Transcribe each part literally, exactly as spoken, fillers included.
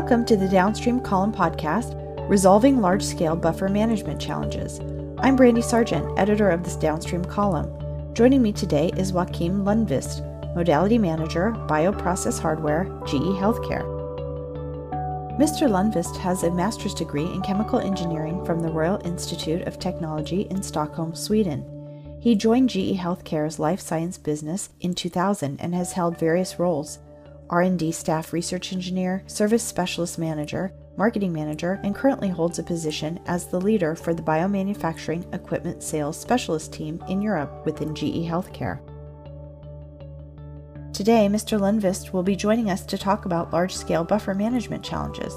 Welcome to the Downstream Column Podcast, Resolving Large-Scale Buffer Management Challenges. I'm Brandi Sargent, editor of this Downstream Column. Joining me today is Joakim Lundkvist, Modality Manager, Bioprocess Hardware, G E Healthcare. Mister Lundkvist has a master's degree in chemical engineering from the Royal Institute of Technology in Stockholm, Sweden. He joined G E Healthcare's life science business in two thousand and has held various roles: R and D staff research engineer, service specialist manager, marketing manager, and currently holds a position as the leader for the biomanufacturing equipment sales specialist team in Europe within G E Healthcare. Today, Mister Lundkvist will be joining us to talk about large-scale buffer management challenges.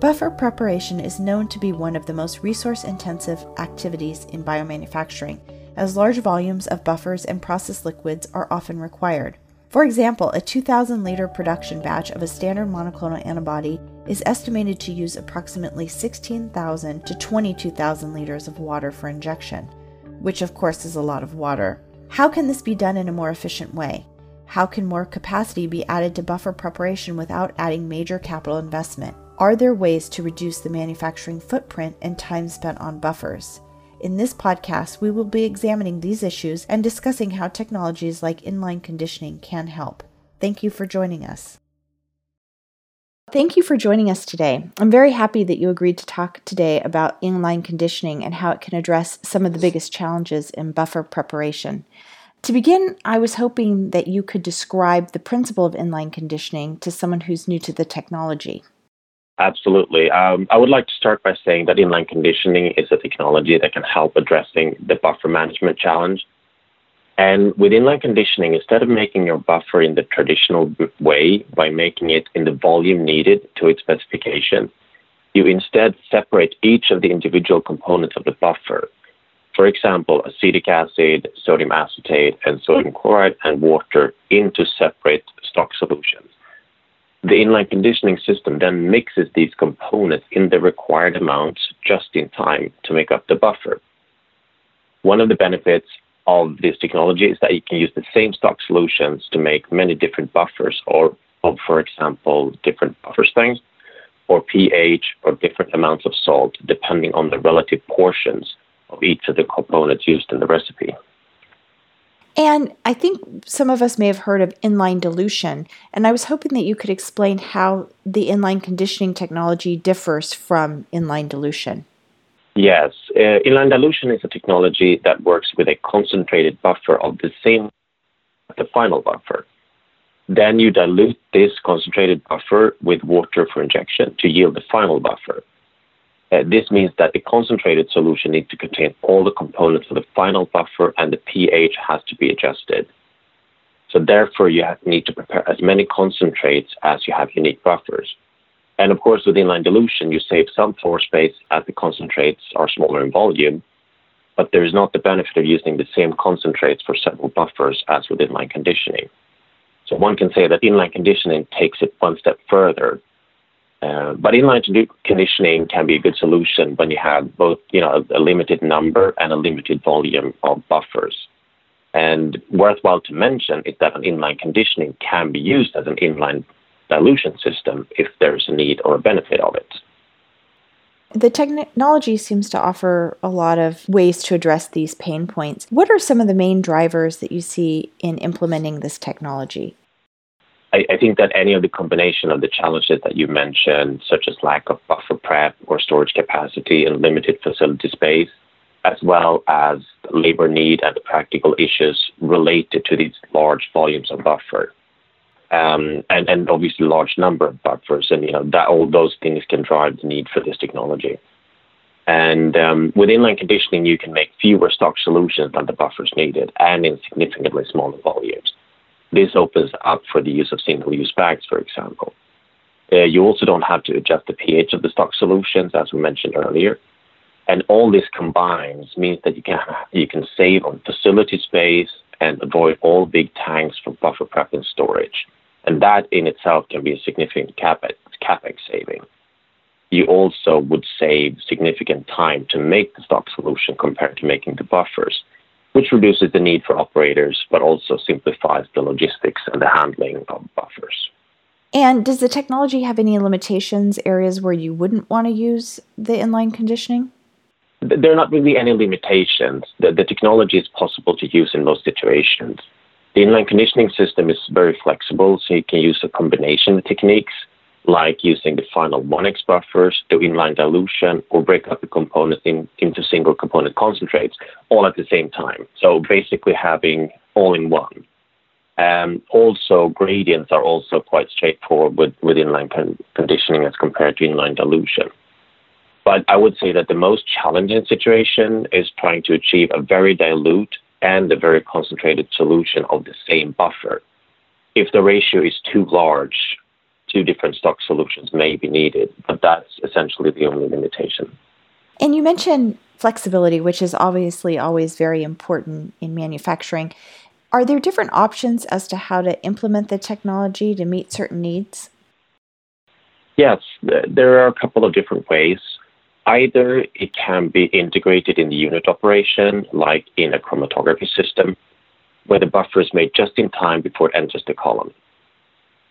Buffer preparation is known to be one of the most resource-intensive activities in biomanufacturing, as large volumes of buffers and process liquids are often required. For example, a two thousand liter production batch of a standard monoclonal antibody is estimated to use approximately sixteen thousand to twenty-two thousand liters of water for injection, which of course is a lot of water. How can this be done in a more efficient way? How can more capacity be added to buffer preparation without adding major capital investment? Are there ways to reduce the manufacturing footprint and time spent on buffers? In this podcast, we will be examining these issues and discussing how technologies like inline conditioning can help. Thank you for joining us. Thank you for joining us today. I'm very happy that you agreed to talk today about inline conditioning and how it can address some of the biggest challenges in buffer preparation. To begin, I was hoping that you could describe the principle of inline conditioning to someone who's new to the technology. Absolutely. Um, I would like to start by saying that inline conditioning is a technology that can help addressing the buffer management challenge. And with inline conditioning, instead of making your buffer in the traditional way by making it in the volume needed to its specification, you instead separate each of the individual components of the buffer. For example, acetic acid, sodium acetate, and sodium chloride and water into separate stock solutions. The inline conditioning system then mixes these components in the required amounts just in time to make up the buffer. One of the benefits of this technology is that you can use the same stock solutions to make many different buffers, or, or for example, different buffer strengths, or pH, or different amounts of salt, depending on the relative portions of each of the components used in the recipe. And I think some of us may have heard of inline dilution, and I was hoping that you could explain how the inline conditioning technology differs from inline dilution. Yes, uh, inline dilution is a technology that works with a concentrated buffer of the same as the final buffer. Then you dilute this concentrated buffer with water for injection to yield the final buffer. Uh, this means that the concentrated solution needs to contain all the components of the final buffer, and the pH has to be adjusted. So therefore, you have, need to prepare as many concentrates as you have unique buffers. And of course, with inline dilution, you save some floor space as the concentrates are smaller in volume, but there is not the benefit of using the same concentrates for several buffers as with inline conditioning. So one can say that inline conditioning takes it one step further. Uh, but inline conditioning can be a good solution when you have both, you know, a, a limited number and a limited volume of buffers. And worthwhile to mention is that an inline conditioning can be used as an inline dilution system if there's a need or a benefit of it. The technology seems to offer a lot of ways to address these pain points. What are some of the main drivers that you see in implementing this technology? I think that any of the combination of the challenges that you mentioned, such as lack of buffer prep or storage capacity and limited facility space, as well as labor need and the practical issues related to these large volumes of buffer, um, and, and obviously large number of buffers, and you know that all those things can drive the need for this technology. And um, with inline conditioning, you can make fewer stock solutions than the buffers needed, and in significantly smaller volumes. This opens up for the use of single-use bags, for example. Uh, you also don't have to adjust the pH of the stock solutions, as we mentioned earlier. And all this combines means that you can you can save on facility space and avoid all big tanks for buffer prep and storage. And that in itself can be a significant CapEx, CapEx saving. You also would save significant time to make the stock solution compared to making the buffers, which reduces the need for operators, but also simplifies the logistics and the handling of buffers. And does the technology have any limitations, areas where you wouldn't want to use the inline conditioning? There are not really any limitations. The, the technology is possible to use in most situations. The inline conditioning system is very flexible, so you can use a combination of techniques, like using the final one x buffers, do inline dilution, or break up the components in, into single component concentrates, all at the same time. So basically having all in one. Um, also, gradients are also quite straightforward with, with inline con- conditioning as compared to inline dilution. But I would say that the most challenging situation is trying to achieve a very dilute and a very concentrated solution of the same buffer. If the ratio is too large, two different stock solutions may be needed, but that's essentially the only limitation. And you mentioned flexibility, which is obviously always very important in manufacturing. Are there different options as to how to implement the technology to meet certain needs? Yes, there are a couple of different ways. Either it can be integrated in the unit operation, like in a chromatography system, where the buffer is made just in time before it enters the column.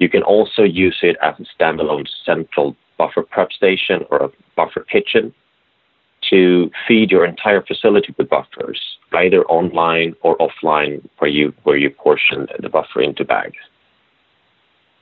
You can also use it as a standalone central buffer prep station or a buffer kitchen to feed your entire facility with buffers, either online or offline, where you where you portion the buffer into bags.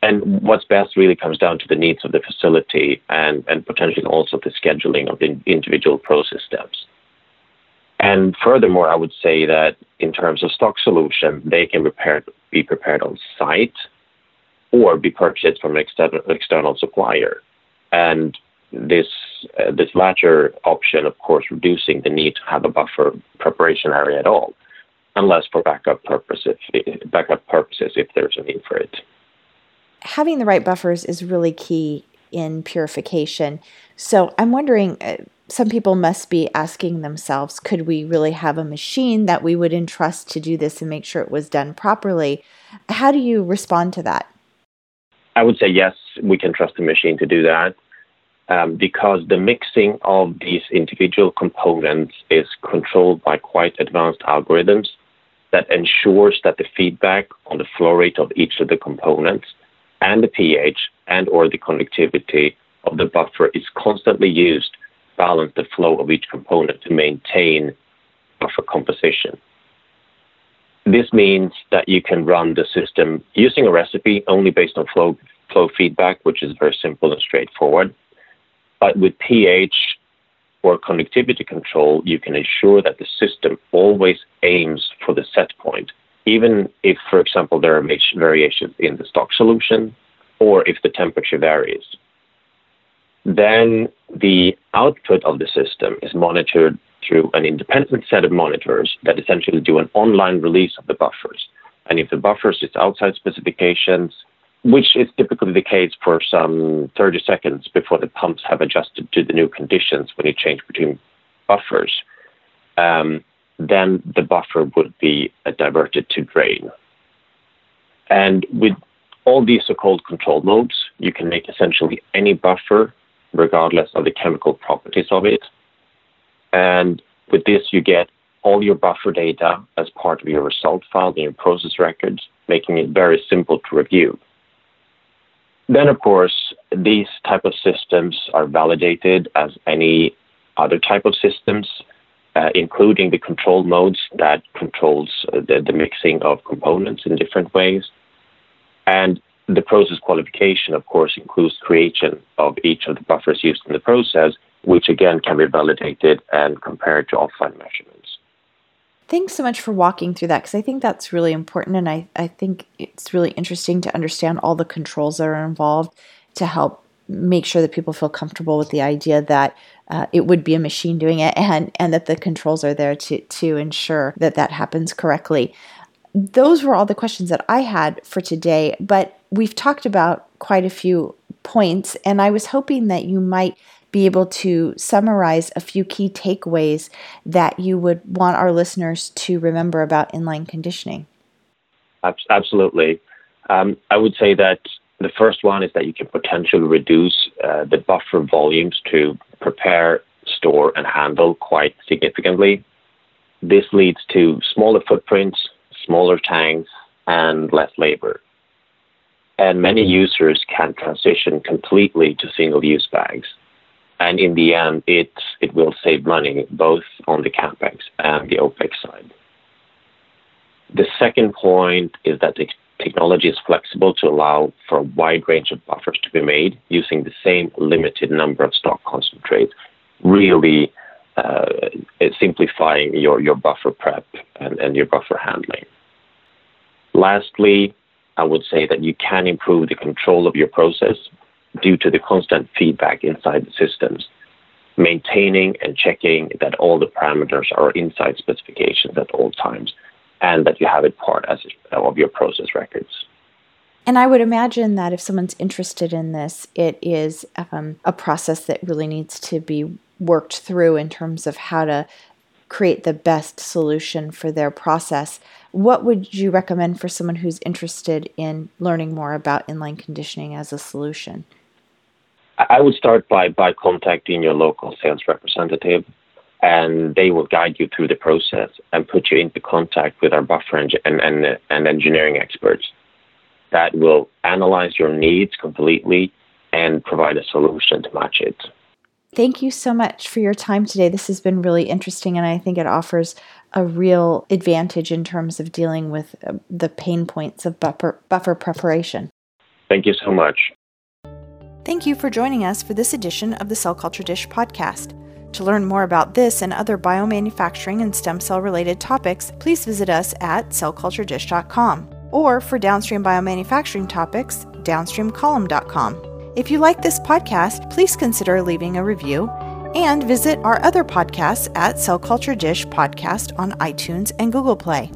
And what's best really comes down to the needs of the facility and, and potentially also the scheduling of the individual process steps. And furthermore, I would say that in terms of stock solution, they can prepare, be prepared on site or be purchased from an external, external supplier. And this uh, this latter option, of course, reducing the need to have a buffer preparation area at all, unless for backup purposes, if, backup purposes if there's a need for it. Having the right buffers is really key in purification. So I'm wondering, uh, some people must be asking themselves, could we really have a machine that we would entrust to do this and make sure it was done properly? How do you respond to that? I would say yes, we can trust the machine to do that um, because the mixing of these individual components is controlled by quite advanced algorithms that ensures that the feedback on the flow rate of each of the components and the pH and or the conductivity of the buffer is constantly used to balance the flow of each component to maintain buffer composition. This means that you can run the system using a recipe only based on flow flow feedback, which is very simple and straightforward. But with pH or conductivity control, you can ensure that the system always aims for the set point, even if, for example, there are variations in the stock solution or if the temperature varies. Then the output of the system is monitored through an independent set of monitors that essentially do an online release of the buffers. And if the buffers is outside specifications, which is typically the case for some thirty seconds before the pumps have adjusted to the new conditions when you change between buffers, um, then the buffer would be uh, diverted to drain. And with all these so-called control modes, you can make essentially any buffer, regardless of the chemical properties of it. And with this, you get all your buffer data as part of your result file in your process records, making it very simple to review. Then, of course, these type of systems are validated as any other type of systems, uh, including the control modes that controls the, the mixing of components in different ways. And the process qualification, of course, includes creation of each of the buffers used in the process, which again can be validated and compared to offline measurements. Thanks so much for walking through that, because I think that's really important, and I, I think it's really interesting to understand all the controls that are involved to help make sure that people feel comfortable with the idea that uh, it would be a machine doing it and, and that the controls are there to, to ensure that that happens correctly. Those were all the questions that I had for today, but we've talked about quite a few points, and I was hoping that you might be able to summarize a few key takeaways that you would want our listeners to remember about inline conditioning. Absolutely. Um, I would say that the first one is that you can potentially reduce uh, the buffer volumes to prepare, store, and handle quite significantly. This leads to smaller footprints, smaller tanks, and less labor. And many users can transition completely to single-use bags. And in the end, it it will save money, both on the CapEx and the OpEx side. The second point is that the technology is flexible to allow for a wide range of buffers to be made using the same limited number of stock concentrates, really uh, simplifying your, your buffer prep and, and your buffer handling. Lastly, I would say that you can improve the control of your process due to the constant feedback inside the systems, maintaining and checking that all the parameters are inside specifications at all times, and that you have it part as of your process records. And I would imagine that if someone's interested in this, it is um, a process that really needs to be worked through in terms of how to create the best solution for their process. What would you recommend for someone who's interested in learning more about inline conditioning as a solution? I would start by, by contacting your local sales representative, and they will guide you through the process and put you into contact with our buffer and, and, and engineering experts that will analyze your needs completely and provide a solution to match it. Thank you so much for your time today. This has been really interesting, and I think it offers a real advantage in terms of dealing with the pain points of buffer, buffer preparation. Thank you so much. Thank you for joining us for this edition of the Cell Culture Dish podcast. To learn more about this and other biomanufacturing and stem cell-related topics, please visit us at cell culture dish dot com. Or for downstream biomanufacturing topics, downstream column dot com. If you like this podcast, please consider leaving a review and visit our other podcasts at Cell Culture Dish Podcast on iTunes and Google Play.